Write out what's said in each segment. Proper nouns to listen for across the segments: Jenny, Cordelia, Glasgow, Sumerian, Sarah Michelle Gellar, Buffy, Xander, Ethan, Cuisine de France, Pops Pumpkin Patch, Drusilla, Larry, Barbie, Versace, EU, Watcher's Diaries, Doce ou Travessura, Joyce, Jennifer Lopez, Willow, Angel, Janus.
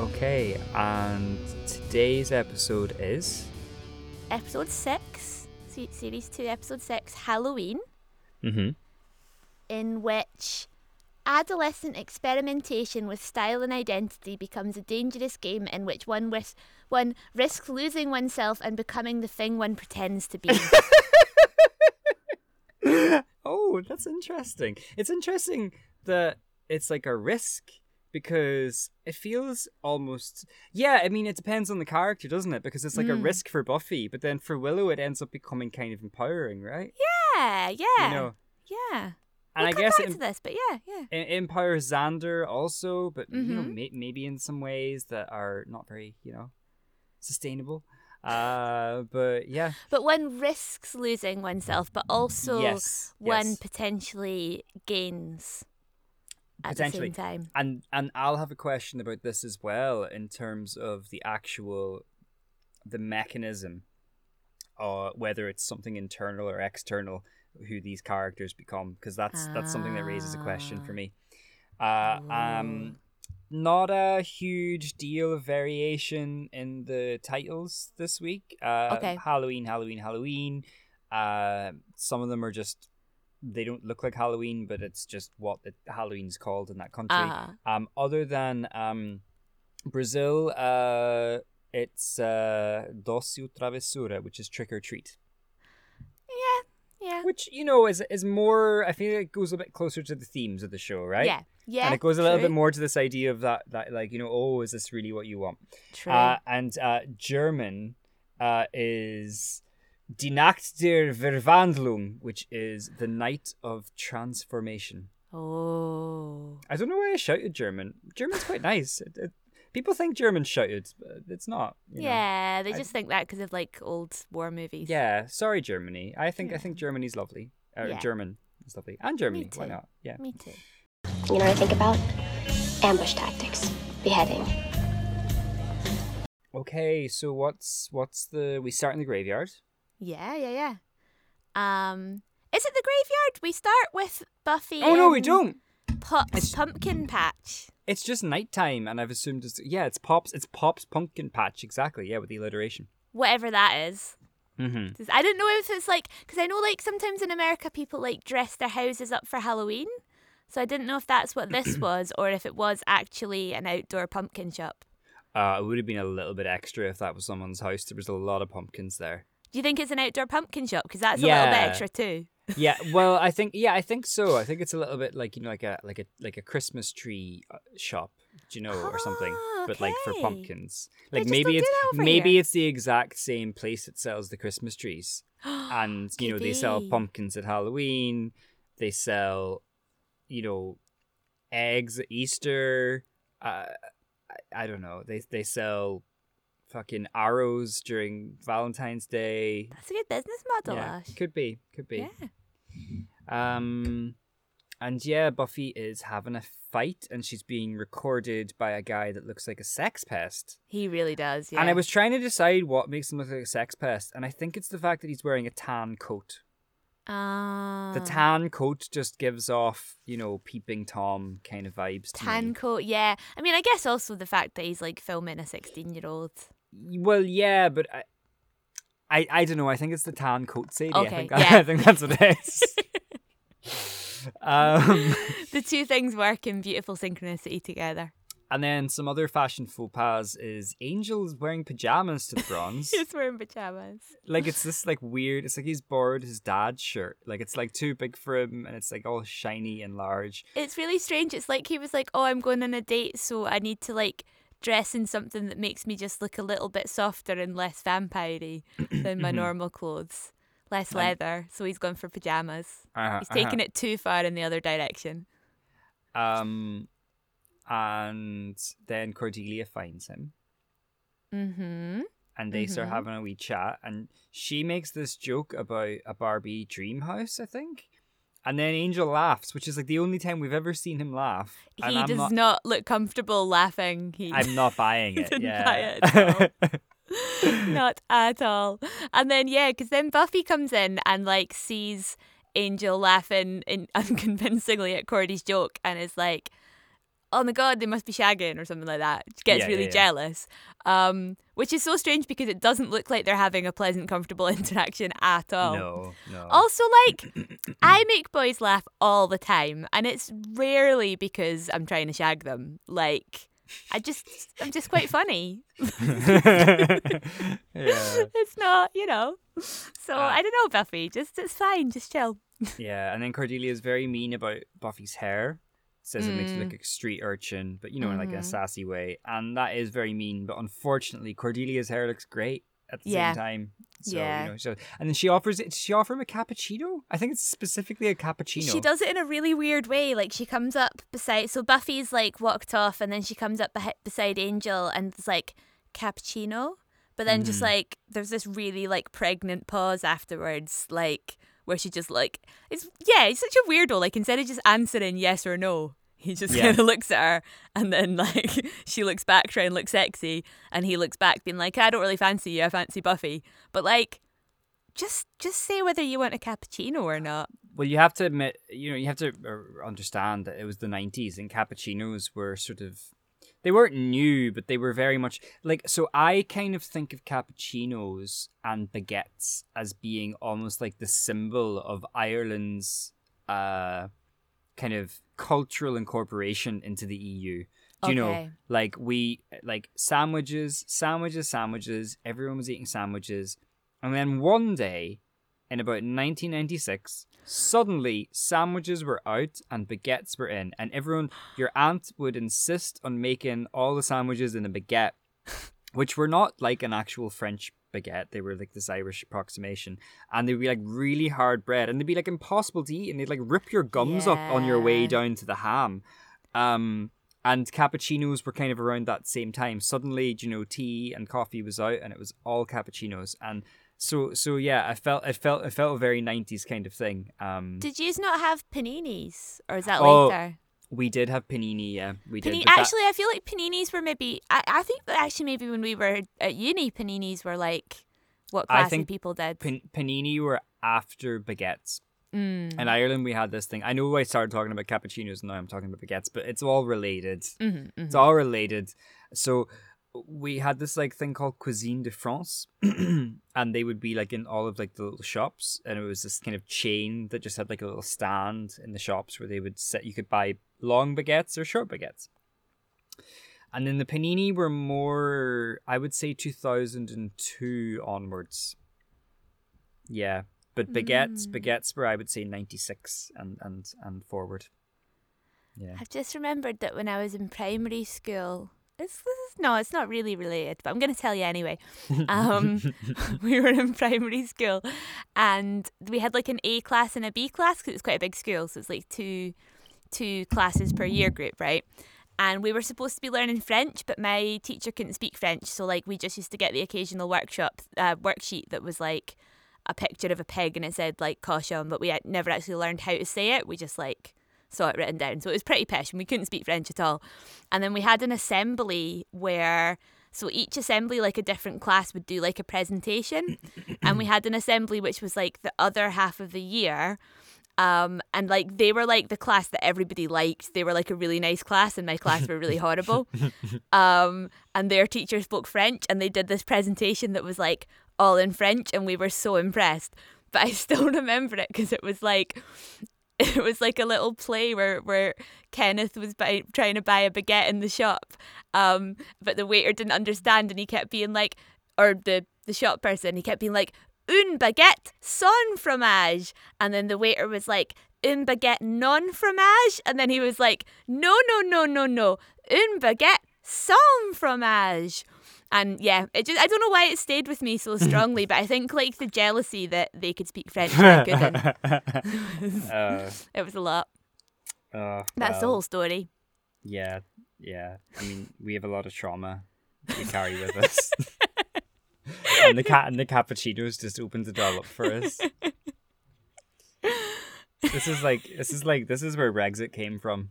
Okay, and today's episode is... Episode 6, Series 2, Episode 6, Halloween. Mm-hmm. In which adolescent experimentation with style and identity becomes a dangerous game in which one risks losing oneself and becoming the thing one pretends to be. Oh, that's interesting. It's interesting that it's like a risk, because it feels almost... Yeah, I mean, it depends on the character, doesn't it? Because it's like a risk for Buffy, but then for Willow, it ends up becoming kind of empowering, right? Yeah. You know? Yeah. And we'll I guess it empowers Xander also, but you know, maybe in some ways that are not very, you know, sustainable. But yeah. But one risks losing oneself, but also one potentially gains at the same time. And I'll have a question about this as well in terms of the actual mechanism, whether it's something internal or external, who these characters become, because that's something that raises a question for me. Not a huge deal of variation in the titles this week. Okay. Halloween. Some of them are just, they don't look like Halloween, but it's just what Halloween's called in that country. Other than Brazil, it's Doce ou Travessura, which is trick or treat. Yeah. Which, you know, is more, I feel like it goes a bit closer to the themes of the show, right? Yeah. And it goes a little bit more to this idea of that like, you know, oh, is this really what you want? True. And German is Die Nacht der Verwandlung, which is the night of transformation. Oh. I don't know why I shouted German. German's quite nice. People think German shouted, but it's not. They just think that because of like old war movies. Yeah, sorry Germany. I think Germany's lovely. German is lovely, and Germany. Why not? Yeah, me too. You know what I think about? Ambush tactics, beheading. Okay, so what's the? We start in the graveyard. Yeah. Is it the graveyard? We start with Buffy. Oh no, we don't. Pops Pumpkin Patch. It's just nighttime, and I've assumed it's Pops. It's Pops Pumpkin Patch, exactly. Yeah, with the alliteration. Whatever that is. Mm-hmm. I don't know if it's like, because I know like sometimes in America people like dress their houses up for Halloween, so I didn't know if that's what this was or if it was actually an outdoor pumpkin shop. It would have been a little bit extra if that was someone's house. There was a lot of pumpkins there. Do you think it's an outdoor pumpkin shop? Because that's a little bit extra too. Yeah, well, I think so. I think it's a little bit like, you know, like a Christmas tree shop, you know, or something, but like for pumpkins. Like maybe it's the exact same place that sells the Christmas trees, and you know they sell pumpkins at Halloween. They sell, you know, eggs at Easter. I don't know. They sell fucking arrows during Valentine's Day. That's a good business model. Yeah, could be. Yeah. And yeah, Buffy is having a fight and she's being recorded by a guy that looks like a sex pest. He really does, yeah. And I was trying to decide what makes him look like a sex pest, and I think it's the fact that he's wearing a tan coat. The tan coat just gives off, you know, Peeping Tom kind of vibes to me. Tan coat, yeah. I mean, I guess also the fact that he's like filming a 16-year-old. Well, yeah, but I don't know. I think it's the tan coat CD. Okay, I think that's what it is. The two things work in beautiful synchronicity together. And then some other fashion faux pas is Angel's wearing pajamas to the Bronze. He's wearing pajamas. Like it's this like weird. It's like he's borrowed his dad's shirt. Like it's like too big for him, and it's like all shiny and large. It's really strange. It's like he was like, "Oh, I'm going on a date, so I need to like dress in something that makes me just look a little bit softer and less vampire-y than my normal clothes, less leather." So he's gone for pajamas. He's taking it too far in the other direction. And then Cordelia finds him. Mm-hmm. And they start having a wee chat. And she makes this joke about a Barbie dream house, I think. And then Angel laughs, which is like the only time we've ever seen him laugh. And he does not look comfortable laughing. I'm not buying it. Didn't buy it at all. Not at all. And then, yeah, because then Buffy comes in and like sees Angel laughing unconvincingly at Cordy's joke and is like, oh my God, they must be shagging or something like that. She gets really jealous, which is so strange because it doesn't look like they're having a pleasant, comfortable interaction at all. No. Also, I make boys laugh all the time, and it's rarely because I'm trying to shag them. I'm just quite funny. It's not, So I don't know, Buffy. It's fine. Just chill. Yeah, and then Cordelia is very mean about Buffy's hair. Says it makes her look like a street urchin, but in a sassy way. And that is very mean. But unfortunately, Cordelia's hair looks great at the same time. So, and then she offers him a cappuccino. I think it's specifically a cappuccino. She does it in a really weird way. She comes up beside, so Buffy's walked off, and then she comes up beside Angel and it's cappuccino. But then just there's this really pregnant pause afterwards, where she just he's such a weirdo. Instead of just answering yes or no, he just kind of looks at her, and then she looks back trying to look sexy, and he looks back being I don't really fancy you, I fancy Buffy. But just say whether you want a cappuccino or not. Well, you have to admit, you have to understand that it was the 90s and cappuccinos were they weren't new, but they were very much so I kind of think of cappuccinos and baguettes as being almost the symbol of Ireland's kind of cultural incorporation into the EU. Do you know, we sandwiches, everyone was eating sandwiches. And then one day in about 1996, suddenly, sandwiches were out and baguettes were in, and your aunt would insist on making all the sandwiches in a baguette, which were not an actual French baguette. They were this Irish approximation, and they'd be really hard bread, and they'd be impossible to eat, and they'd rip your gums up on your way down to the ham. And cappuccinos were kind of around that same time. Suddenly, tea and coffee was out, and it was all cappuccinos. And So yeah, I felt a very 90s kind of thing. Did you not have paninis, or is that later? We did have panini, yeah. We did. Actually, I feel like paninis were maybe. I think that actually maybe when we were at uni, paninis were what classy people did. Panini were after baguettes. In Ireland, we had this thing. I know I started talking about cappuccinos, and now I'm talking about baguettes, but it's all related. Mm-hmm. It's all related. So we had this thing called Cuisine de France, and they would be in all of the little shops, and it was this kind of chain that just had a little stand in the shops where they would set. You could buy long baguettes or short baguettes, and then the panini were more, I would say, 2002 onwards. Yeah, but baguettes were, I would say, 96 and forward. Yeah, I've just remembered that when I was in primary school. It's not really related, but I'm going to tell you anyway. We were in primary school, and we had an A class and a B class, because it was quite a big school, so it's two classes per year group, right? And we were supposed to be learning French, but my teacher couldn't speak French, so we just used to get the occasional worksheet that was a picture of a pig, and it said cochon, but we had never actually learned how to say it. We just saw it written down. So it was pretty pish, and we couldn't speak French at all. And then we had an assembly where, so each assembly, a different class would do a presentation. And we had an assembly which was the other half of the year. And they were the class that everybody liked. They were a really nice class, and my class were really horrible. And their teacher spoke French, and they did this presentation that was all in French, and we were so impressed. But I still remember it because it was a little play where Kenneth was trying to buy a baguette in the shop, but the waiter didn't understand, and he kept being or the shop person, he kept being une baguette sans fromage, and then the waiter was une baguette non fromage, and then he was no, une baguette sans fromage. And yeah, I don't know why it stayed with me so strongly, but I think the jealousy that they could speak French and I couldn't. It was a lot. That's the whole story. Yeah, yeah. I mean, we have a lot of trauma we carry with us. And the cappuccinos just opened the door up for us. This is where Brexit came from.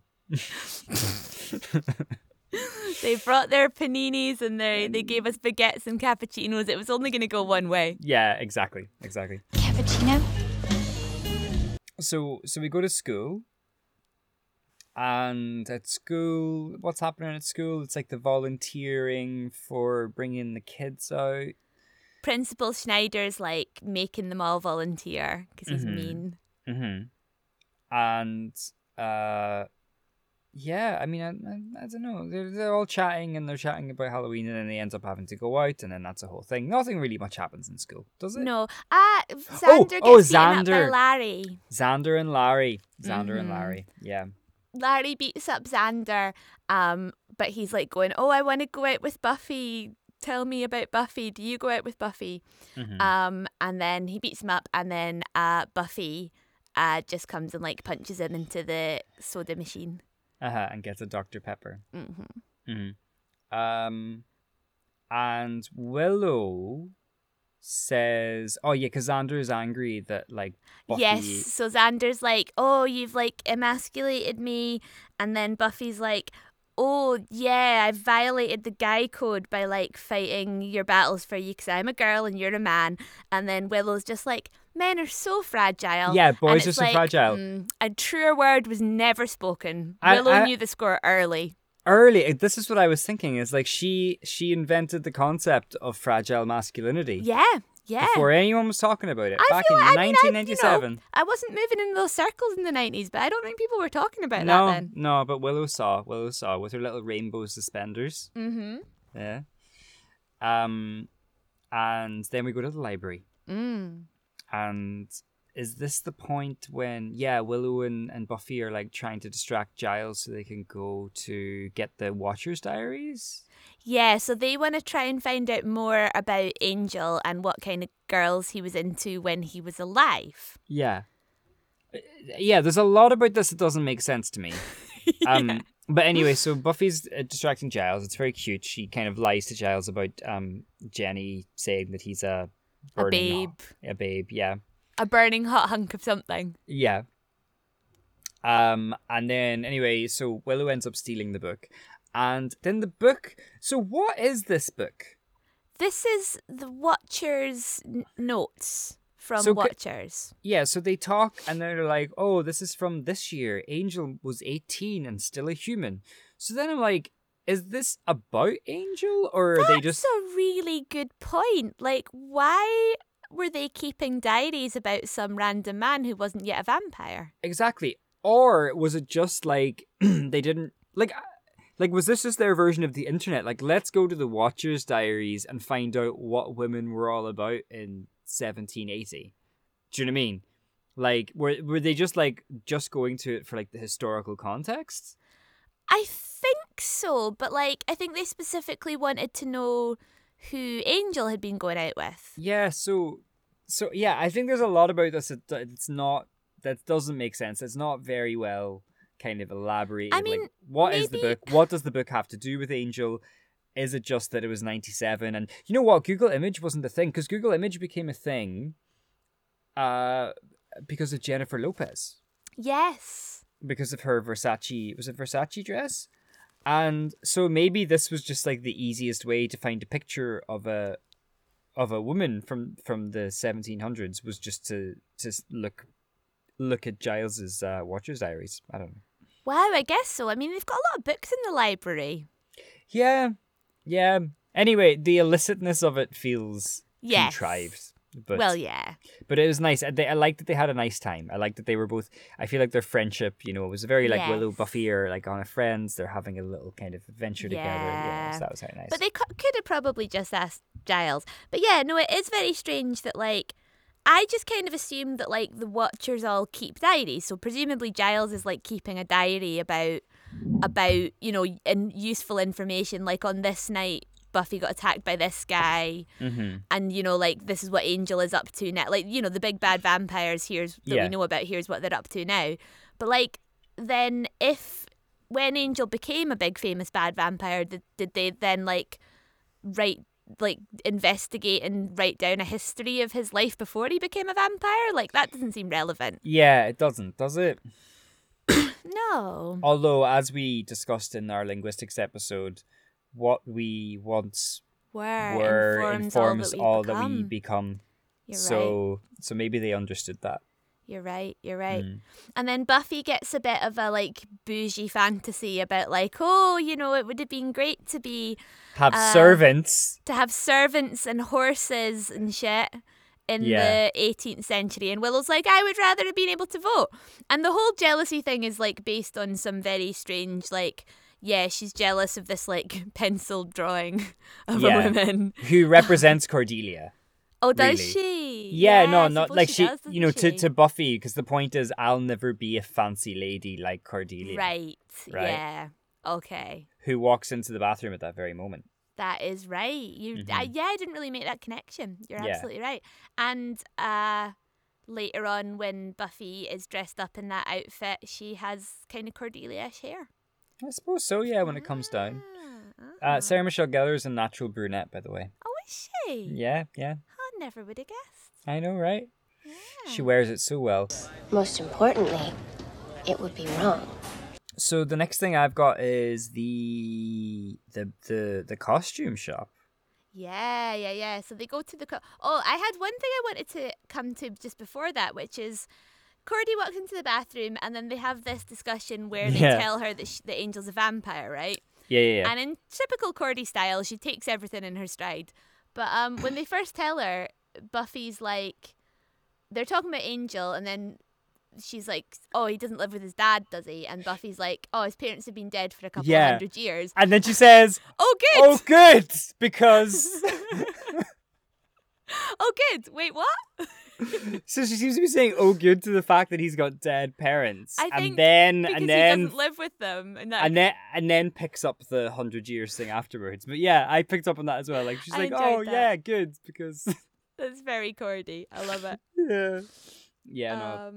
They brought their paninis, and they gave us baguettes and cappuccinos. It was only going to go one way. Yeah, exactly. Cappuccino. So we go to school, And at school, what's happening at school? It's like the volunteering for bringing the kids out. Principal Schneider's like making them all volunteer because he's mean. Mm-hmm. And yeah, I mean, I don't know. They're all chatting and they're chatting about Halloween, and then they end up having to go out, and then that's a whole thing. Nothing really much happens in school, does it? No. Xander gets beaten up by Larry. Xander and Larry. Yeah. Larry beats up Xander, but he's like going, "Oh, I want to go out with Buffy. Tell me about Buffy. Do you go out with Buffy?" Mm-hmm. And then he beats him up, and then Buffy just comes and like punches him into the soda machine. And gets a Dr. Pepper. Mm-hmm. Mm-hmm. And Willow says, oh yeah, because Xander is angry that like Buffy... Yes, so Xander's like, "Oh, you've like emasculated me," and then Buffy's like, "Oh yeah, I violated the guy code by like fighting your battles for you because I'm a girl and you're a man," and then Willow's just like, "Men are so fragile." Yeah, boys are so fragile. A truer word was never spoken. Willow knew the score early. Early. This is what I was thinking. Is like she invented the concept of fragile masculinity. Yeah. Before anyone was talking about it, back in 1997. I wasn't moving in those circles in the 90s, but I don't think people were talking about that then. No, but Willow saw with her little rainbow suspenders. Mm-hmm. Yeah. And then we go to the library. Mm. And is this the point when, Willow and Buffy are like trying to distract Giles so they can go to get the Watcher's Diaries? Yeah, so they want to try and find out more about Angel and what kind of girls he was into when he was alive. Yeah, there's a lot about this that doesn't make sense to me. But anyway, so Buffy's distracting Giles. It's very cute. She kind of lies to Giles about Jenny saying that he's a babe. A burning hot hunk of something. Yeah. And then, anyway, so Willow ends up stealing the book. And then the book... So what is this book? This is the Watcher's notes from Watchers. Yeah, so they talk and they're like, "Oh, this is from this year. Angel was 18 and still a human." So then I'm like, is this about Angel? Or are they just... That's a really good point. Like, why... were they keeping diaries about some random man who wasn't yet a vampire? Exactly. Or was it just like they didn't like was this just their version of the internet? Like, let's go to the Watcher's Diaries and find out what women were all about in 1780. Do you know what I mean? Like, were they just like just going to it for like the historical context? I think so, but like I think they specifically wanted to know who Angel had been going out with. Yeah, so yeah, I think there's a lot about this that doesn't make sense. It's not very well kind of elaborated. I mean, like, what is the book? What does the book have to do with Angel? Is it just that it was 97? And you know what? Google Image wasn't a thing, because Google Image became a thing because of Jennifer Lopez. Yes. Because of her Versace, was it Versace dress? And so maybe this was just like the easiest way to find a picture of a woman from the 1700s was just to look at Giles's Watcher's Diaries. I don't know. Wow, I guess so. I mean, they've got a lot of books in the library. Yeah. Anyway, the illicitness of it feels contrived. But it was nice. I liked that they had a nice time. I liked that they were both. I feel like their friendship, you know, it was very like Willow, Buffy, or like on a Friends. They're having a little kind of adventure together. Yeah, so that was very nice. But they could have probably just asked Giles. But yeah, no, it is very strange that like I just kind of assumed that like the Watchers all keep diaries. So presumably Giles is like keeping a diary about you know, and useful information like on this night. Buffy got attacked by this guy, and you know, like this is what Angel is up to now. Like, you know, the big bad vampires. Here's that we know about. Here's what they're up to now. But like, then when Angel became a big famous bad vampire, did they then like investigate and write down a history of his life before he became a vampire? Like, that doesn't seem relevant. Yeah, it doesn't, does it? No. Although, as we discussed in our linguistics episode, what we once were informs all that we become. You're so right. So maybe they understood that. You're right. Mm. And then Buffy gets a bit of a like bougie fantasy about like, oh, you know, it would have been great to have servants and horses and shit in the 18th century. And Willow's like, I would rather have been able to vote. And the whole jealousy thing is like based on some very strange like, yeah, she's jealous of this like penciled drawing of a woman who represents Cordelia. Oh, does she? Yeah, no, not like she does, you know, to Buffy, because the point is, I'll never be a fancy lady like Cordelia. Right. Yeah. Okay. Who walks into the bathroom at that very moment. That is right. I didn't really make that connection. You're absolutely right. And later on, when Buffy is dressed up in that outfit, she has kind of Cordelia-ish hair. I suppose so, yeah, when it comes down. Sarah Michelle Gellar is a natural brunette, by the way. Oh, is she? Yeah. I never would have guessed. I know, right? Yeah. She wears it so well. Most importantly, it would be wrong. So the next thing I've got is the costume shop. Yeah. So they go to the... I had one thing I wanted to come to just before that, which is... Cordy walks into the bathroom and then they have this discussion where they tell her that the Angel's a vampire, right? Yeah. And in typical Cordy style, she takes everything in her stride. But when they first tell her, Buffy's like, they're talking about Angel and then she's like, oh, he doesn't live with his dad, does he? And Buffy's like, oh, his parents have been dead for a couple of 100 years. And then she says, Oh, good! Because... Oh, good. Wait, what? So she seems to be saying "oh, good" to the fact that he's got dead parents, and then he doesn't live with them, and then picks up the 100 years thing afterwards. But yeah, I picked up on that as well. Like she's like, "Oh, yeah, good," because that's very Cordy. I love it. Yeah.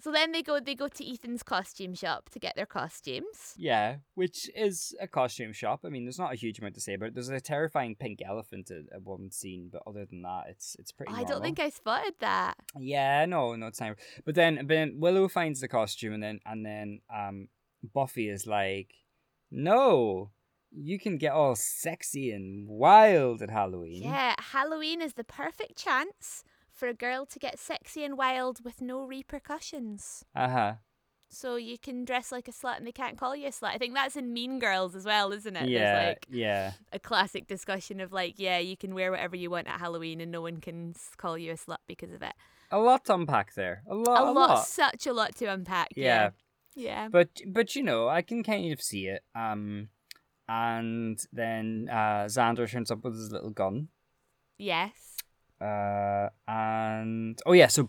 So then they go to Ethan's costume shop to get their costumes. Yeah, which is a costume shop. I mean, there's not a huge amount to say about it. There's a terrifying pink elephant at one scene, but other than that, it's pretty normal. I don't think I spotted that. Yeah, no, it's not. But then Willow finds the costume, and then Buffy is like, no, you can get all sexy and wild at Halloween. Yeah, Halloween is the perfect chance for a girl to get sexy and wild with no repercussions. So you can dress like a slut and they can't call you a slut. I think that's in Mean Girls as well, isn't it? There's like a classic discussion of like, yeah, you can wear whatever you want at Halloween and no one can call you a slut because of it. A lot to unpack there. A lot. Such a lot to unpack. Yeah. But you know, I can kind of see it. And then Xander turns up with his little gun. Yes. So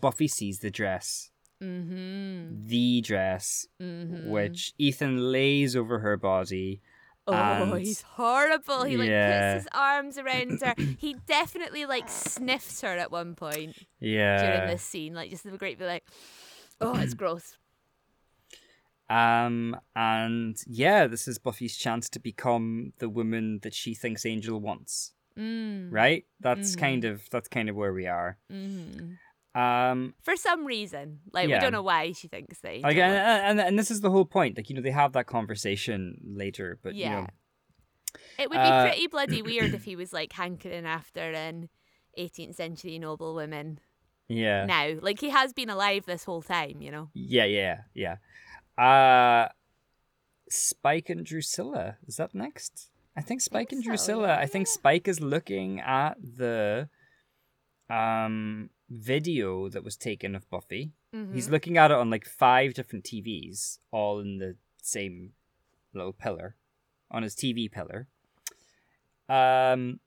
Buffy sees the dress. Mm-hmm. The dress, mm-hmm. which Ethan lays over her body. Oh, he's horrible. He puts his arms around her. He definitely sniffs her at one point. Yeah. During this scene, just the great oh, it's gross. This is Buffy's chance to become the woman that she thinks Angel wants. Mm. Right? That's kind of where we are. Mm-hmm. For some reason, we don't know why she thinks they. And this is the whole point. Like, you know, they have that conversation later, but you know, it would be pretty bloody weird if he was hankering after an 18th century noble woman. Yeah. Now, he has been alive this whole time, you know. Yeah. Spike and Drusilla, is that next? I think Spike and Drusilla. So, yeah. I think Spike is looking at the video that was taken of Buffy. Mm-hmm. He's looking at it on 5 different TVs, all in the same little pillar, on his TV pillar. And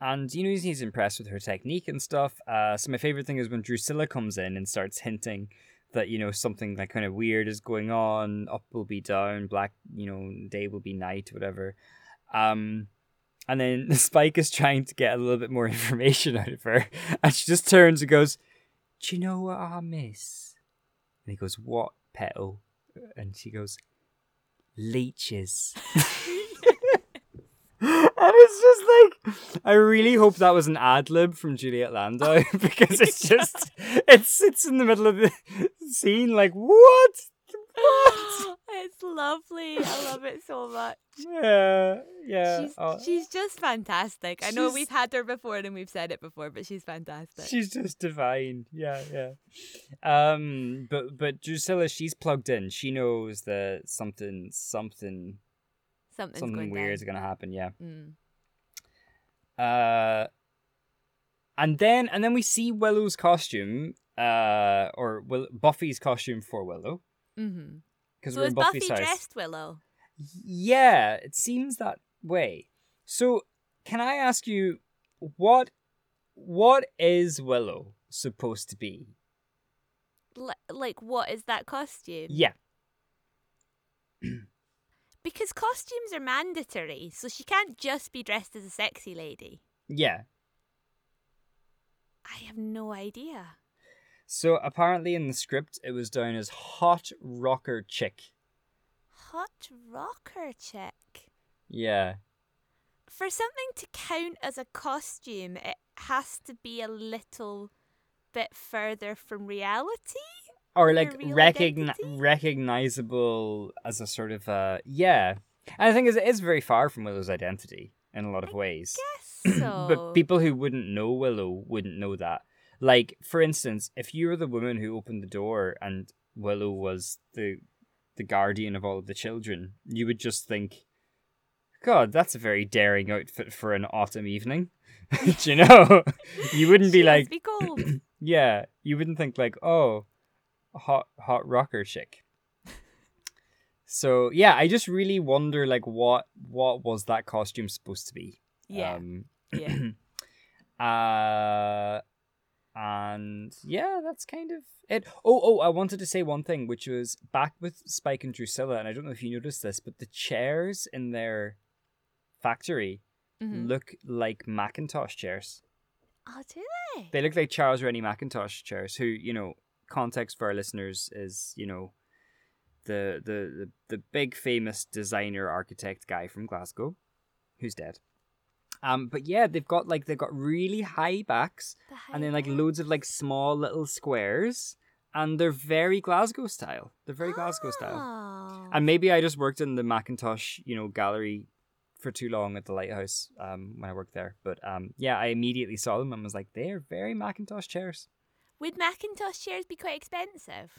you know he's impressed with her technique and stuff. So my favorite thing is when Drusilla comes in and starts hinting that, you know, something like kind of weird is going on. Up will be down, black, you know, day will be night, whatever. And then Spike is trying to get a little bit more information out of her. And she just turns and goes, do you know what I miss? And he goes, what, petal? And she goes, leeches. And it's just I really hope that was an ad lib from Juliet Landau because it's just it sits in the middle of the scene what? It's lovely. I love it so much. Yeah. She's just fantastic. I know we've had her before and we've said it before, but she's fantastic. She's just divine. Yeah. But Drusilla, she's plugged in. She knows that something weird is gonna happen. Yeah. Mm. And then we see Willow's costume, or Buffy's costume for Willow. Mm-hmm. So is Buffy dressed Willow? Yeah, it seems that way. So can I ask you, what is Willow supposed to be? Like, what is that costume? Yeah. Because costumes are mandatory, so she can't just be dressed as a sexy lady. Yeah. I have no idea. So apparently in the script, it was down as hot rocker chick. Hot rocker chick? Yeah. For something to count as a costume, it has to be a little bit further from reality? Or like recognizable as a sort of, yeah. And the thing is, it is very far from Willow's identity in a lot of ways. I guess so. But people who wouldn't know Willow wouldn't know that. Like, for instance, if you were the woman who opened the door and Willow was the guardian of all of the children, you would just think, God, that's a very daring outfit for an autumn evening. Do you know? You wouldn't be like... She must be cold. Yeah, you wouldn't think like, oh, hot rocker chick. So, yeah, I just really wonder, like, what was that costume supposed to be? Yeah. And yeah, that's kind of it. Oh, I wanted to say one thing, which was back with Spike and Drusilla, and I don't know if you noticed this, but the chairs in their factory look like Mackintosh chairs. Oh, do they? They look like Charles Rennie Mackintosh chairs, who, you know, context for our listeners is, you know, the big famous designer architect guy from Glasgow, who's dead. But yeah, they've got really high backs, and then like loads of like small little squares, and they're very Glasgow style. They're very Glasgow style. And maybe I just worked in the Mackintosh, you know, gallery for too long at the Lighthouse when I worked there. But yeah, I immediately saw them and was like, they're very Mackintosh chairs. Would Mackintosh chairs be quite expensive?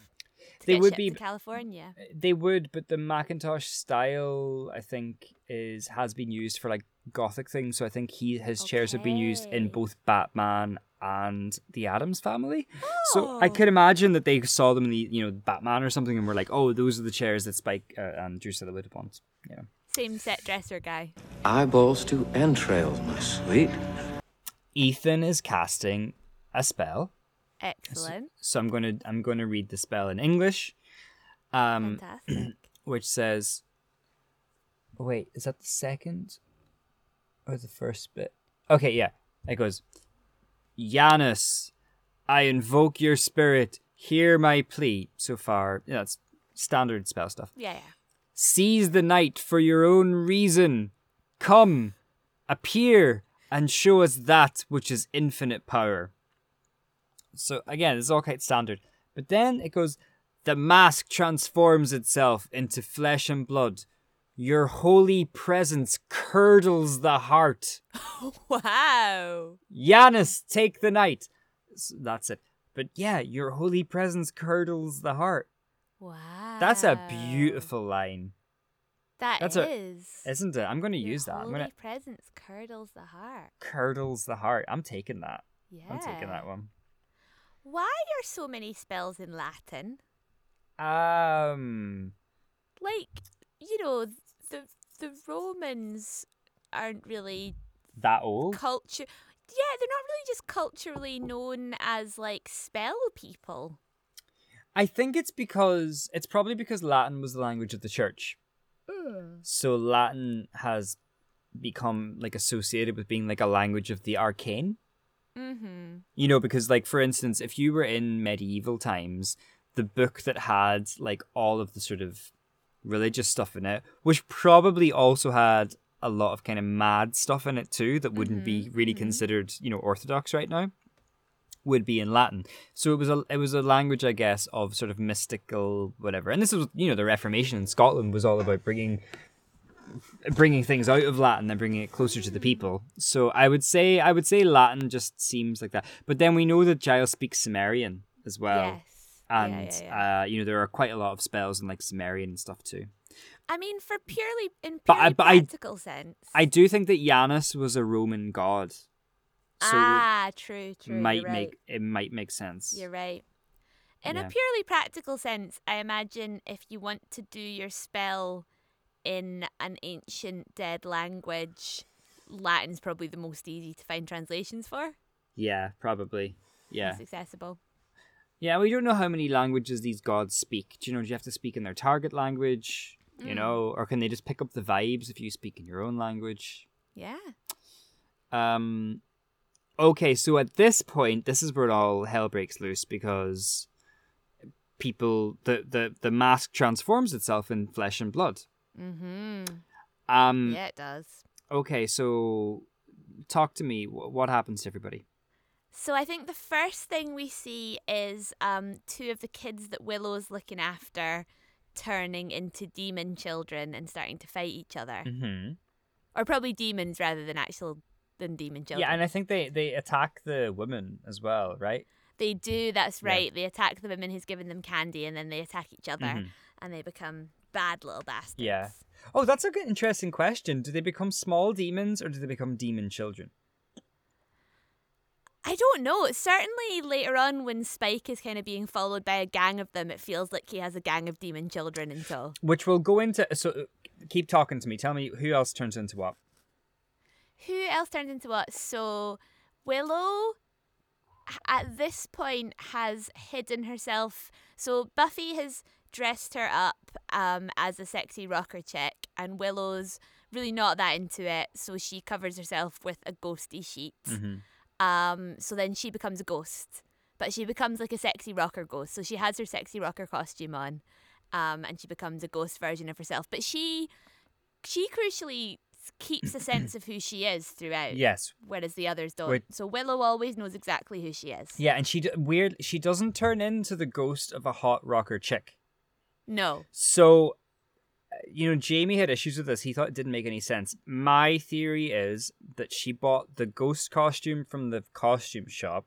They would be to California. They would, but the Mackintosh style, I think, has been used for like Gothic things. So I think his chairs have been used in both Batman and the Addams Family. Oh. So I could imagine that they saw them in the, you know, Batman or something, and were like, oh, those are the chairs that Spike and Drusilla would have wanted. Yeah. Same set dresser guy. Eyeballs to entrails, my sweet. Ethan is casting a spell. Excellent. So I'm going to read the spell in English, fantastic. Which says, wait, is that the second or the first bit? Okay, yeah. It goes, Janus, I invoke your spirit. Hear my plea. So far, yeah, it's standard spell stuff. Yeah. Seize the night for your own reason. Come, appear, and show us that which is infinite power. So again, it's all quite standard. But then it goes, the mask transforms itself into flesh and blood. Your holy presence curdles the heart. Wow. Janus, take the night. So that's it. But yeah, your holy presence curdles the heart. Wow. That's a beautiful line. Isn't it? I'm going to use that. Holy presence curdles the heart. Curdles the heart. I'm taking that. Yeah. I'm taking that one. Why are so many spells in Latin? Like, you know, the Romans aren't really... That old? Culture... Yeah, they're not really just culturally known as, like, spell people. I think it's because... It's probably because Latin was the language of the church. Mm. So Latin has become, like, associated with being, like, a language of the arcane. Mm-hmm. You know, because, like, for instance, if you were in medieval times, the book that had, like, all of the sort of religious stuff in it, which probably also had a lot of kind of mad stuff in it, too, that wouldn't be really considered, you know, orthodox right now, would be in Latin. So it was a language, I guess, of sort of mystical whatever. And this was, you know, the Reformation in Scotland was all about bringing things out of Latin and bringing it closer to the people. So I would say Latin just seems like that. But then we know that Giles speaks Sumerian as well. Yes. And, you know, there are quite a lot of spells in, like, Sumerian and stuff, too. I mean, in purely practical sense. I do think that Janus was a Roman god. So true. It might make sense. You're right. In a purely practical sense, I imagine if you want to do your spell in an ancient dead language, Latin's probably the most easy to find translations for. Yeah, probably. Yeah. It's accessible. Yeah, we don't know how many languages these gods speak. Do you have to speak in their target language? Or can they just pick up the vibes if you speak in your own language? Yeah. Okay, so at this point, this is where all hell breaks loose, because the mask transforms itself in flesh and blood. Mm-hmm. Yeah, it does. Okay, so talk to me. What happens to everybody? So I think the first thing we see is two of the kids that Willow's looking after turning into demon children and starting to fight each other. Mm-hmm. Or probably demons rather than demon children. Yeah, and I think they attack the woman as well, right? They do, that's right. Yeah. They attack the woman who's giving them candy, and then they attack each other, mm-hmm. and they become bad little bastards. Yeah. Oh, that's a good, interesting question. Do they become small demons, or do they become demon children? I don't know. Certainly later on when Spike is kind of being followed by a gang of them, it feels like he has a gang of demon children and so. Which we'll go into... So keep talking to me. Tell me who else turns into what? Who else turns into what? So Willow, at this point, has hidden herself. So Buffy has dressed her up as a sexy rocker chick, and Willow's really not that into it. So she covers herself with a ghosty sheet. Mm-hmm. So then she becomes a ghost, but she becomes like a sexy rocker ghost. So she has her sexy rocker costume on, and she becomes a ghost version of herself. But she crucially keeps a sense of who she is throughout. Yes. Whereas the others don't. So Willow always knows exactly who she is. Yeah, and she doesn't turn into the ghost of a hot rocker chick. No. So, you know, Jamie had issues with this. He thought it didn't make any sense. My theory is that she bought the ghost costume from the costume shop.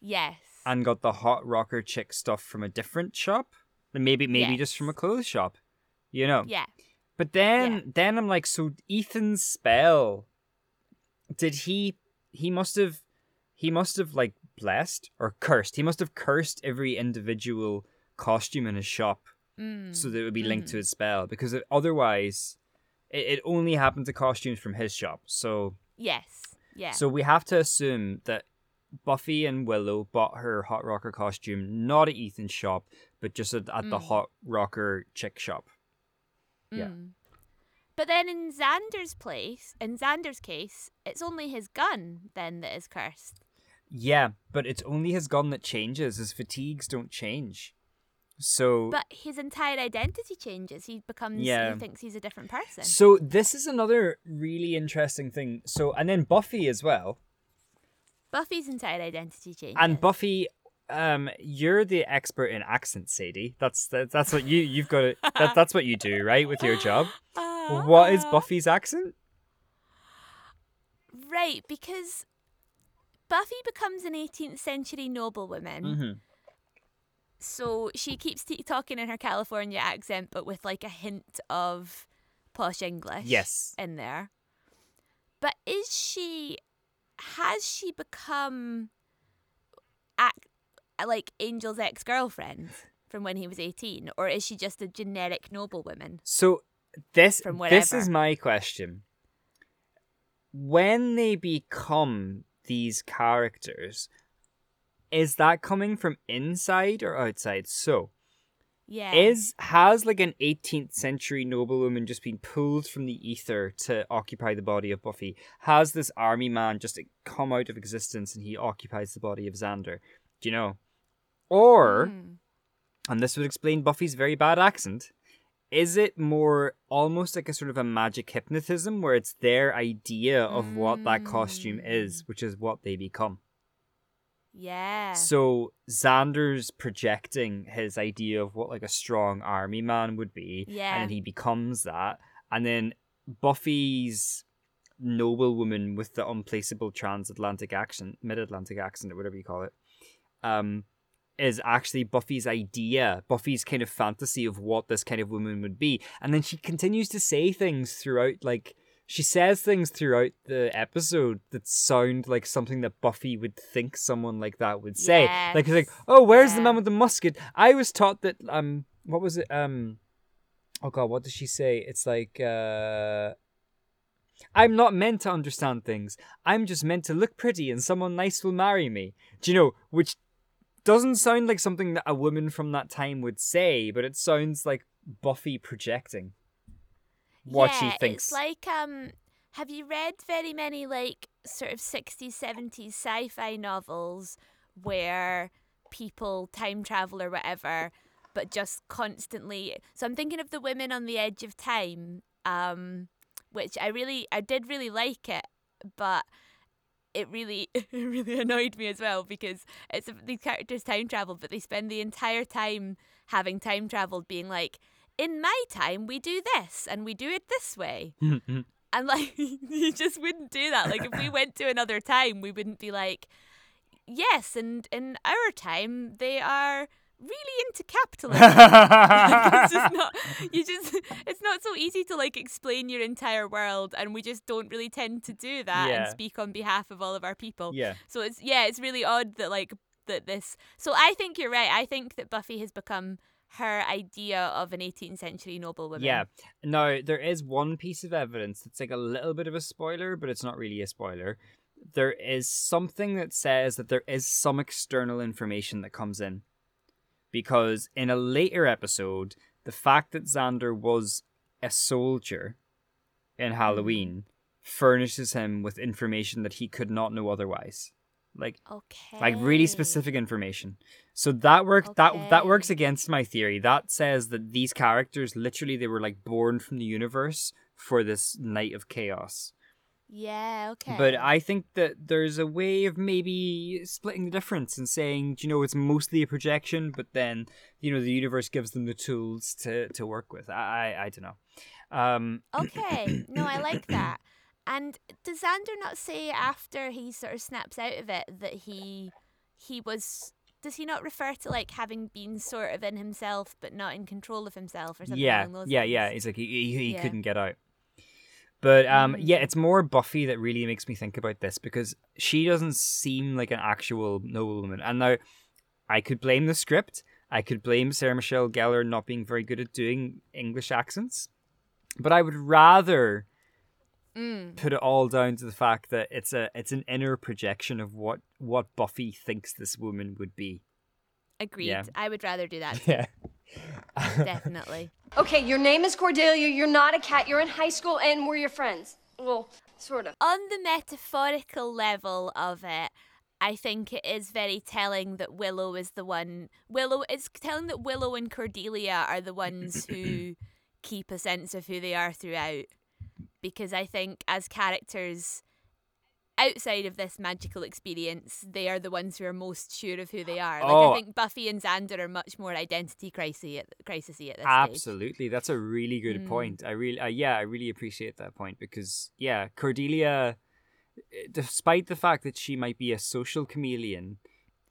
Yes. And got the hot rocker chick stuff from a different shop. Maybe just from a clothes shop, you know. Yeah. But then I'm like, so Ethan's spell, did he must have like blessed or cursed. He must have cursed every individual costume in his shop. So that it would be linked to his spell, because otherwise it only happened to costumes from his shop. So yes, yeah. So we have to assume that Buffy and Willow bought her hot rocker costume not at Ethan's shop, but just at the hot rocker chick shop. Mm. Yeah. But then in Xander's case, it's only his gun then that is cursed. Yeah, but it's only his gun that changes. His fatigues don't change. But his entire identity changes. He becomes, he thinks he's a different person. So this is another really interesting thing. So, and then Buffy as well. Buffy's entire identity changes. And Buffy, you're the expert in accents, Sadie. That's what you've got to, that's what you do, right, with your job. What is Buffy's accent? Right, because Buffy becomes an 18th century noblewoman. Mm-hmm. So she keeps talking in her California accent, but with like a hint of posh English in there. But has she become like Angel's ex-girlfriend from when he was 18? Or is she just a generic noblewoman? So this is my question. When they become these characters... Is that coming from inside or outside? So, has like an 18th century noblewoman just been pulled from the ether to occupy the body of Buffy? Has this army man just come out of existence and he occupies the body of Xander? Do you know? Or, and this would explain Buffy's very bad accent, is it more almost like a sort of a magic hypnotism where it's their idea of what that costume is, which is what they become? Yeah. So Xander's projecting his idea of what like a strong army man would be. Yeah. And he becomes that. And then Buffy's noblewoman with the unplaceable transatlantic accent, mid-Atlantic accent, or whatever you call it, is actually Buffy's idea, Buffy's kind of fantasy of what this kind of woman would be. And then she continues to say things throughout, like, she says things throughout the episode that sound like something that Buffy would think someone like that would say. Yes. Like, she's like, oh, where's the man with the musket? I was taught that, what was it? Oh God, what does she say? It's like, I'm not meant to understand things. I'm just meant to look pretty and someone nice will marry me. Do you know, which doesn't sound like something that a woman from that time would say, but it sounds like Buffy projecting what she thinks. It's like, have you read very many like sort of 60s, 70s sci-fi novels where people time travel or whatever, but just constantly... So I'm thinking of The Women on the Edge of Time, which I did really like it, but it really annoyed me as well because it's these characters time travel, but they spend the entire time having time traveled being like, in my time we do this and we do it this way. And like, you just wouldn't do that. Like, if we went to another time, we wouldn't be like, yes, and in our time they are really into capitalism. It's just not, it's not so easy to like explain your entire world, and we just don't really tend to do that and speak on behalf of all of our people. Yeah. So it's really odd that like that this. So I think you're right. I think that Buffy has become her idea of an 18th century noblewoman. Yeah. Now there is one piece of evidence that's like a little bit of a spoiler, but it's not really a spoiler. There is something that says that there is some external information that comes in. Because in a later episode, the fact that Xander was a soldier in Halloween furnishes him with information that he could not know otherwise. Like really specific information. So that works against my theory. That says that these characters, literally, they were like born from the universe for this night of chaos. Yeah, okay. But I think that there's a way of maybe splitting the difference and saying, you know, it's mostly a projection, but then, you know, the universe gives them the tools to work with. I don't know. Okay. No, I like that. And does Xander not say after he sort of snaps out of it that he was... Does he not refer to like having been sort of in himself but not in control of himself or something along those lines? Yeah. It's like he couldn't get out. But it's more Buffy that really makes me think about this, because she doesn't seem like an actual noblewoman. And now, I could blame the script. I could blame Sarah Michelle Gellar not being very good at doing English accents. But I would rather put it all down to the fact that it's an inner projection of what Buffy thinks this woman would be. Agreed. Yeah. I would rather do that. Yeah. Definitely. Okay, your name is Cordelia, you're not a cat, you're in high school, and we're your friends. Well, sort of. On the metaphorical level of it, I think it is very telling that Willow and Cordelia are the ones who keep a sense of who they are throughout. Because I think as characters outside of this magical experience, they are the ones who are most sure of who they are. Like, I think Buffy and Xander are much more identity crisisy at this stage. Absolutely, that's a really good point. I really appreciate that point, because Cordelia, despite the fact that she might be a social chameleon,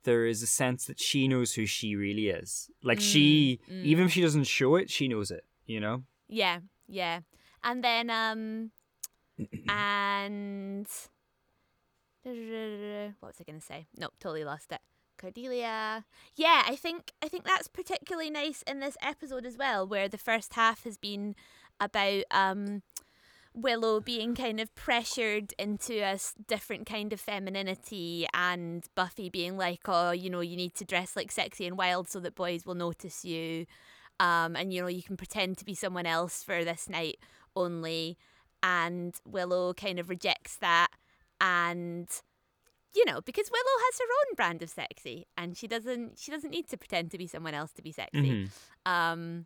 there is a sense that she knows who she really is. Like she, even if she doesn't show it, she knows it. You know? Yeah. And then what was I going to say? Nope, totally lost it. Cordelia. Yeah, I think that's particularly nice in this episode as well, where the first half has been about Willow being kind of pressured into a different kind of femininity, and Buffy being like, oh, you know, you need to dress like sexy and wild so that boys will notice you. And, you know, you can pretend to be someone else for this night only. And Willow kind of rejects that. And, you know, because Willow has her own brand of sexy, and she doesn't need to pretend to be someone else to be sexy. Mm-hmm.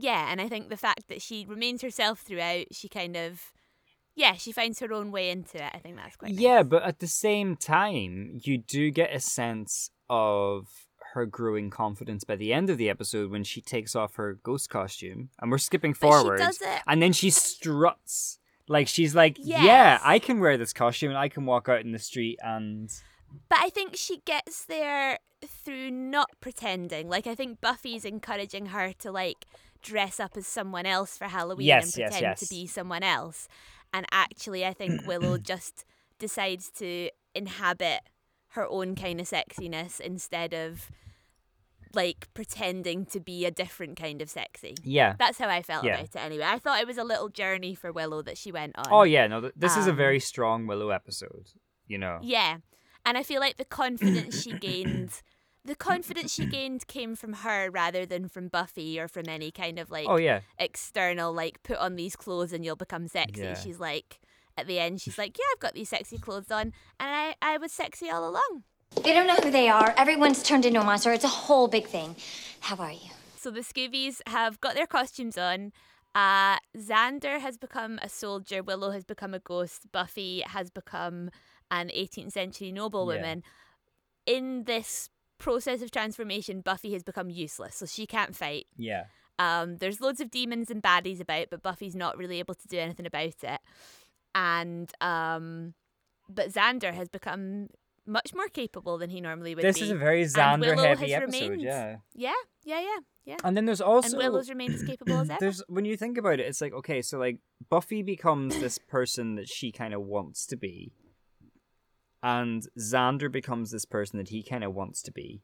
And I think the fact that she remains herself throughout, she kind of Yeah, she finds her own way into it. I think that's quite nice. Yeah, but at the same time, you do get a sense of her growing confidence by the end of the episode when she takes off her ghost costume. And we're skipping forward. She does it. And then she struts. Like, she's like, yes. Yeah, I can wear this costume and I can walk out in the street and... But I think she gets there through not pretending. Like, I think Buffy's encouraging her to, like, dress up as someone else for Halloween and pretend to be someone else. And actually, I think Willow just decides to inhabit her own kind of sexiness instead of, like, pretending to be a different kind of sexy. Yeah. That's how I felt about it anyway. I thought it was a little journey for Willow that she went on. Oh, yeah. No, this is a very strong Willow episode, you know. Yeah. And I feel like the confidence she gained came from her rather than from Buffy or from any kind of like external, like, put on these clothes and you'll become sexy. Yeah. She's like, at the end, she's like, yeah, I've got these sexy clothes on and I was sexy all along. They don't know who they are. Everyone's turned into a monster. It's a whole big thing. How are you? So the Scoobies have got their costumes on. Xander has become a soldier. Willow has become a ghost. Buffy has become an 18th century noblewoman. Yeah. In this process of transformation, Buffy has become useless, so she can't fight. Yeah. There's loads of demons and baddies about, but Buffy's not really able to do anything about it. And but Xander has become much more capable than he normally would be. This is a very Xander-heavy episode, Yeah. And then there's also... And Willow's remained as capable as ever. When you think about it, it's like, okay, so, like, Buffy becomes this person that she kind of wants to be. And Xander becomes this person that he kind of wants to be.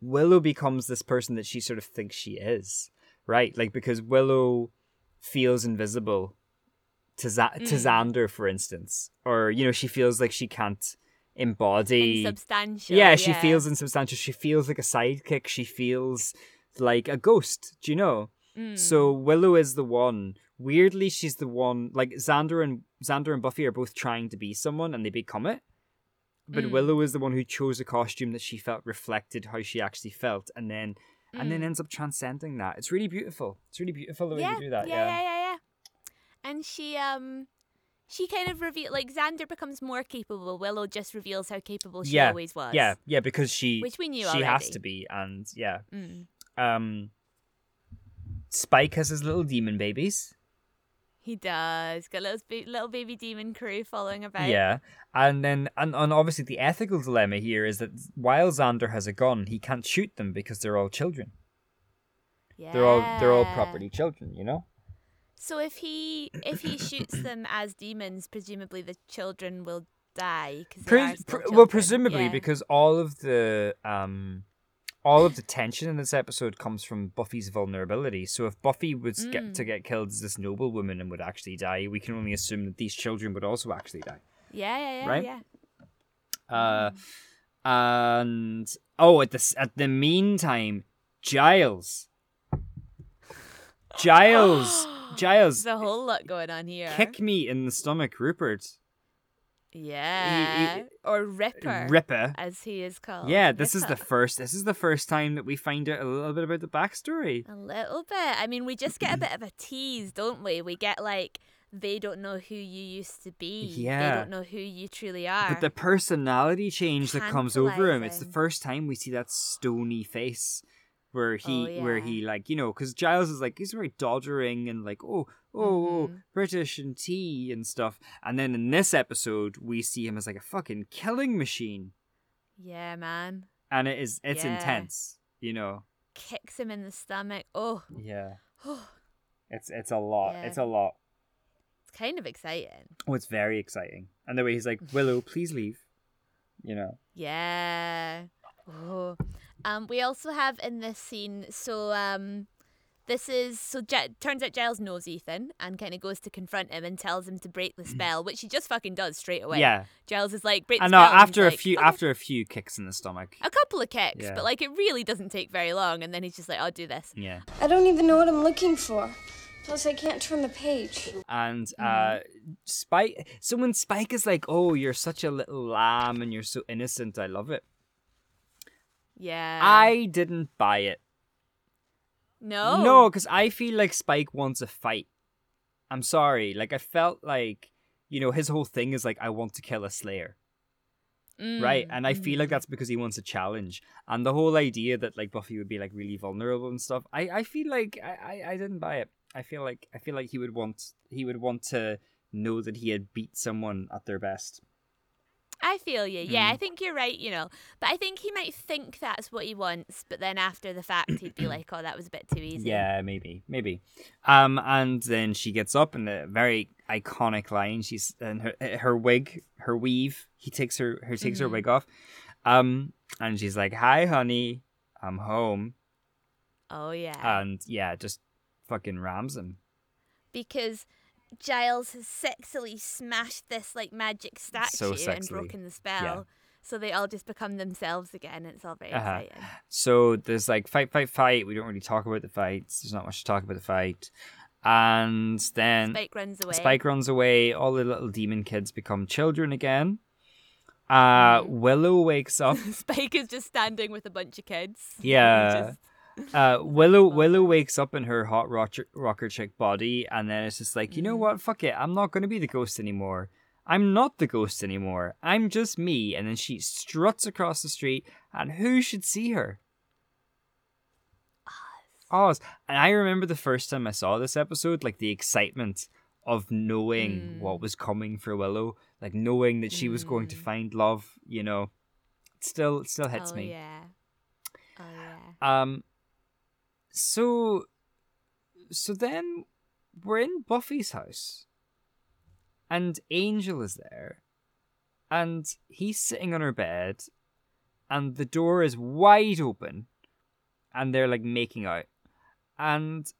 Willow becomes this person that she sort of thinks she is, right? Like, because Willow feels invisible to Xander, for instance. Or, you know, she feels like she can't embody... Insubstantial. Yeah, she feels insubstantial. She feels like a sidekick. She feels like a ghost, do you know? Mm. So Willow is the one... Weirdly, she's the one, like, Xander and Buffy are both trying to be someone and they become it. But Willow is the one who chose a costume that she felt reflected how she actually felt and then ends up transcending that. It's really beautiful. It's really beautiful the way you do that. Yeah. And she kind of reveals, like, Xander becomes more capable. Willow just reveals how capable she always was. Yeah, because which we knew she already has to be. And Spike has his little demon babies. He does. Got little baby demon crew following about. Yeah. And then, and obviously the ethical dilemma here is that while Xander has a gun, he can't shoot them because they're all children. Yeah. They're all property children, you know? So if he shoots them as demons, presumably the children will die. Presumably, because all of the tension in this episode comes from Buffy's vulnerability. So if Buffy was to get killed as this noblewoman and would actually die, we can only assume that these children would also actually die. Yeah. Right? Yeah. And... Oh, at the meantime, Giles. There's a whole lot going on here. Kick me in the stomach, Rupert. Yeah, or Ripper, as he is called. Yeah, this is the first time that we find out a little bit about the backstory. A little bit. I mean, we just get a bit of a tease, don't we? We get, like, they don't know who you used to be. Yeah. They don't know who you truly are. But the personality change that comes over him, it's the first time we see that stony face where he like, you know, because Giles is like, he's very doddering and like, British and tea and stuff. And then in this episode, we see him as like a fucking killing machine. Yeah, man. And it's intense, you know. Kicks him in the stomach. Oh. Yeah. It's a lot. Yeah. It's a lot. It's kind of exciting. Oh, it's very exciting. And the way he's like, Willow, please leave. You know. Yeah. Oh. We also have in this scene, turns out Giles knows Ethan and kind of goes to confront him and tells him to break the spell, which he just fucking does straight away. Yeah. Giles is like, break the spell. And after a few kicks in the stomach. A couple of kicks, but like it really doesn't take very long. And then he's just like, I'll do this. Yeah. I don't even know what I'm looking for. Plus, I can't turn the page. And Spike, so when Spike is like, oh, you're such a little lamb and you're so innocent, I love it. Yeah. I didn't buy it. No, because I feel like Spike wants a fight, I'm sorry. Like, I felt like, you know, his whole thing is like, I want to kill a slayer. Right? And I feel like that's because he wants a challenge. And the whole idea that like Buffy would be like really vulnerable and stuff, I feel like I didn't buy it. I feel like he would want to know that he had beat someone at their best. I feel you. Yeah, I think you're right, you know. But I think he might think that's what he wants, but then after the fact, he'd be like, oh, that was a bit too easy. Yeah, maybe. And then she gets up in a very iconic line. She's in her wig, her weave. He takes her wig off. And she's like, hi, honey, I'm home. Oh, yeah. And yeah, just fucking rams him. Because Giles has sexily smashed this like magic statue and broken the spell, so they all just become themselves again. It's all very exciting. So there's like fight. We don't really talk about the fights. There's not much to talk about the fight, and then Spike runs away. All the little demon kids become children again. Willow wakes up. Spike is just standing with a bunch of kids. Yeah. Willow wakes up in her hot rocker chick body, and then it's just like, you know what, fuck it, I'm not going to be the ghost anymore. I'm not the ghost anymore. I'm just me. And then she struts across the street, and who should see her? Oz. And I remember the first time I saw this episode, like the excitement of knowing what was coming for Willow, like knowing that she was going to find love, you know. It still hits me. Oh yeah. So then we're in Buffy's house, and Angel is there, and he's sitting on her bed, and the door is wide open, and they're like making out. And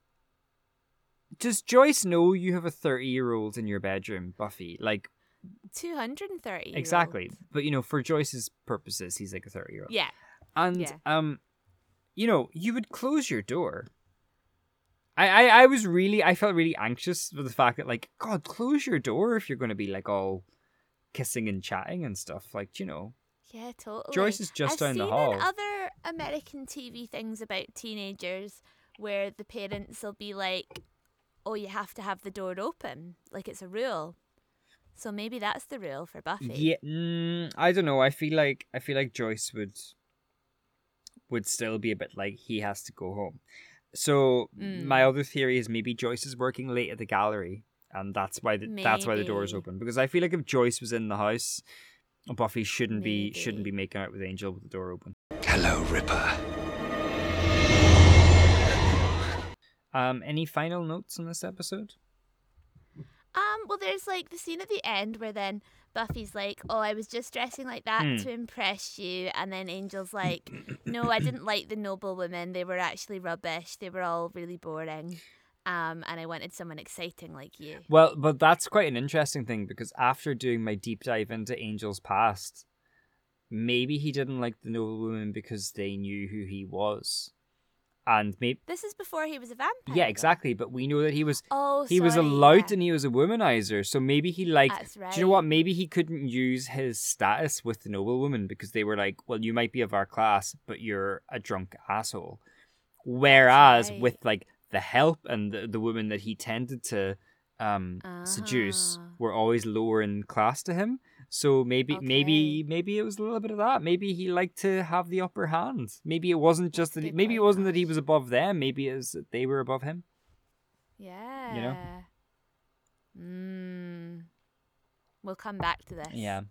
does Joyce know you have a 30-year-old in your bedroom, Buffy? Like 230. Exactly. But you know, for Joyce's purposes, he's like a 30-year-old. Yeah. And you know, you would close your door. I felt really anxious for the fact that, like, God, close your door if you're going to be, like, all kissing and chatting and stuff. Like, you know. Yeah, totally. Joyce is just down the hall. I've seen other American TV things about teenagers where the parents will be like, oh, you have to have the door open. Like, it's a rule. So maybe that's the rule for Buffy. Yeah, I don't know. I feel like Joyce would still be a bit like, he has to go home. So my other theory is maybe Joyce is working late at the gallery, and that's why the door is open. Because I feel like if Joyce was in the house, Buffy shouldn't be making out with Angel with the door open. Hello, Ripper. Any final notes on this episode? Well, there's like the scene at the end where then Buffy's like, oh, I was just dressing like that to impress you. And then Angel's like, no, I didn't like the noble women. They were actually rubbish. They were all really boring. And I wanted someone exciting like you. Well, but that's quite an interesting thing, because after doing my deep dive into Angel's past, maybe he didn't like the noble women because they knew who he was. And maybe this is before he was a vampire. Yeah, exactly. But we know that he was a lout and he was a womanizer. So maybe he liked. That's right. Do you know what? Maybe he couldn't use his status with the noblewoman because they were like, well, you might be of our class, but you're a drunk asshole. Whereas with like the help and the women that he tended to seduce were always lower in class to him. So maybe it was a little bit of that. Maybe he liked to have the upper hand. Maybe it wasn't just that. Maybe it wasn't that he was above them. Maybe it was that they were above him. Yeah. You know. We'll come back to this. Yeah.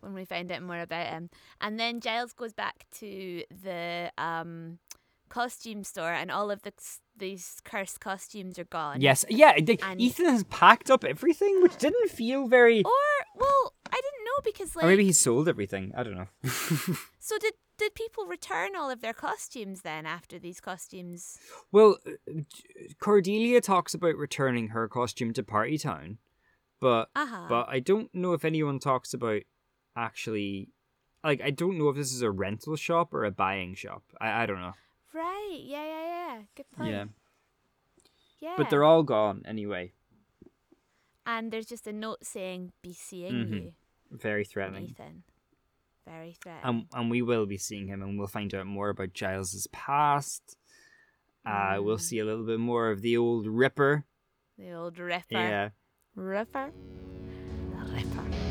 When we find out more about him, and then Giles goes back to the costume store, and all of these cursed costumes are gone. Yes. Yeah. Ethan has packed up everything, which didn't feel very. I didn't know because like... Or maybe he sold everything. I don't know. So did people return all of their costumes then after these costumes? Well, Cordelia talks about returning her costume to Party Town. But I don't know if anyone talks about actually... Like, I don't know if this is a rental shop or a buying shop. I don't know. Right. Yeah. Good point. Yeah. But they're all gone anyway. And there's just a note saying, be seeing you. Very threatening. Ethan. Very threatening. And we will be seeing him, and we'll find out more about Giles's past. We'll see a little bit more of the old Ripper. The old Ripper. Yeah. Ripper? The Ripper.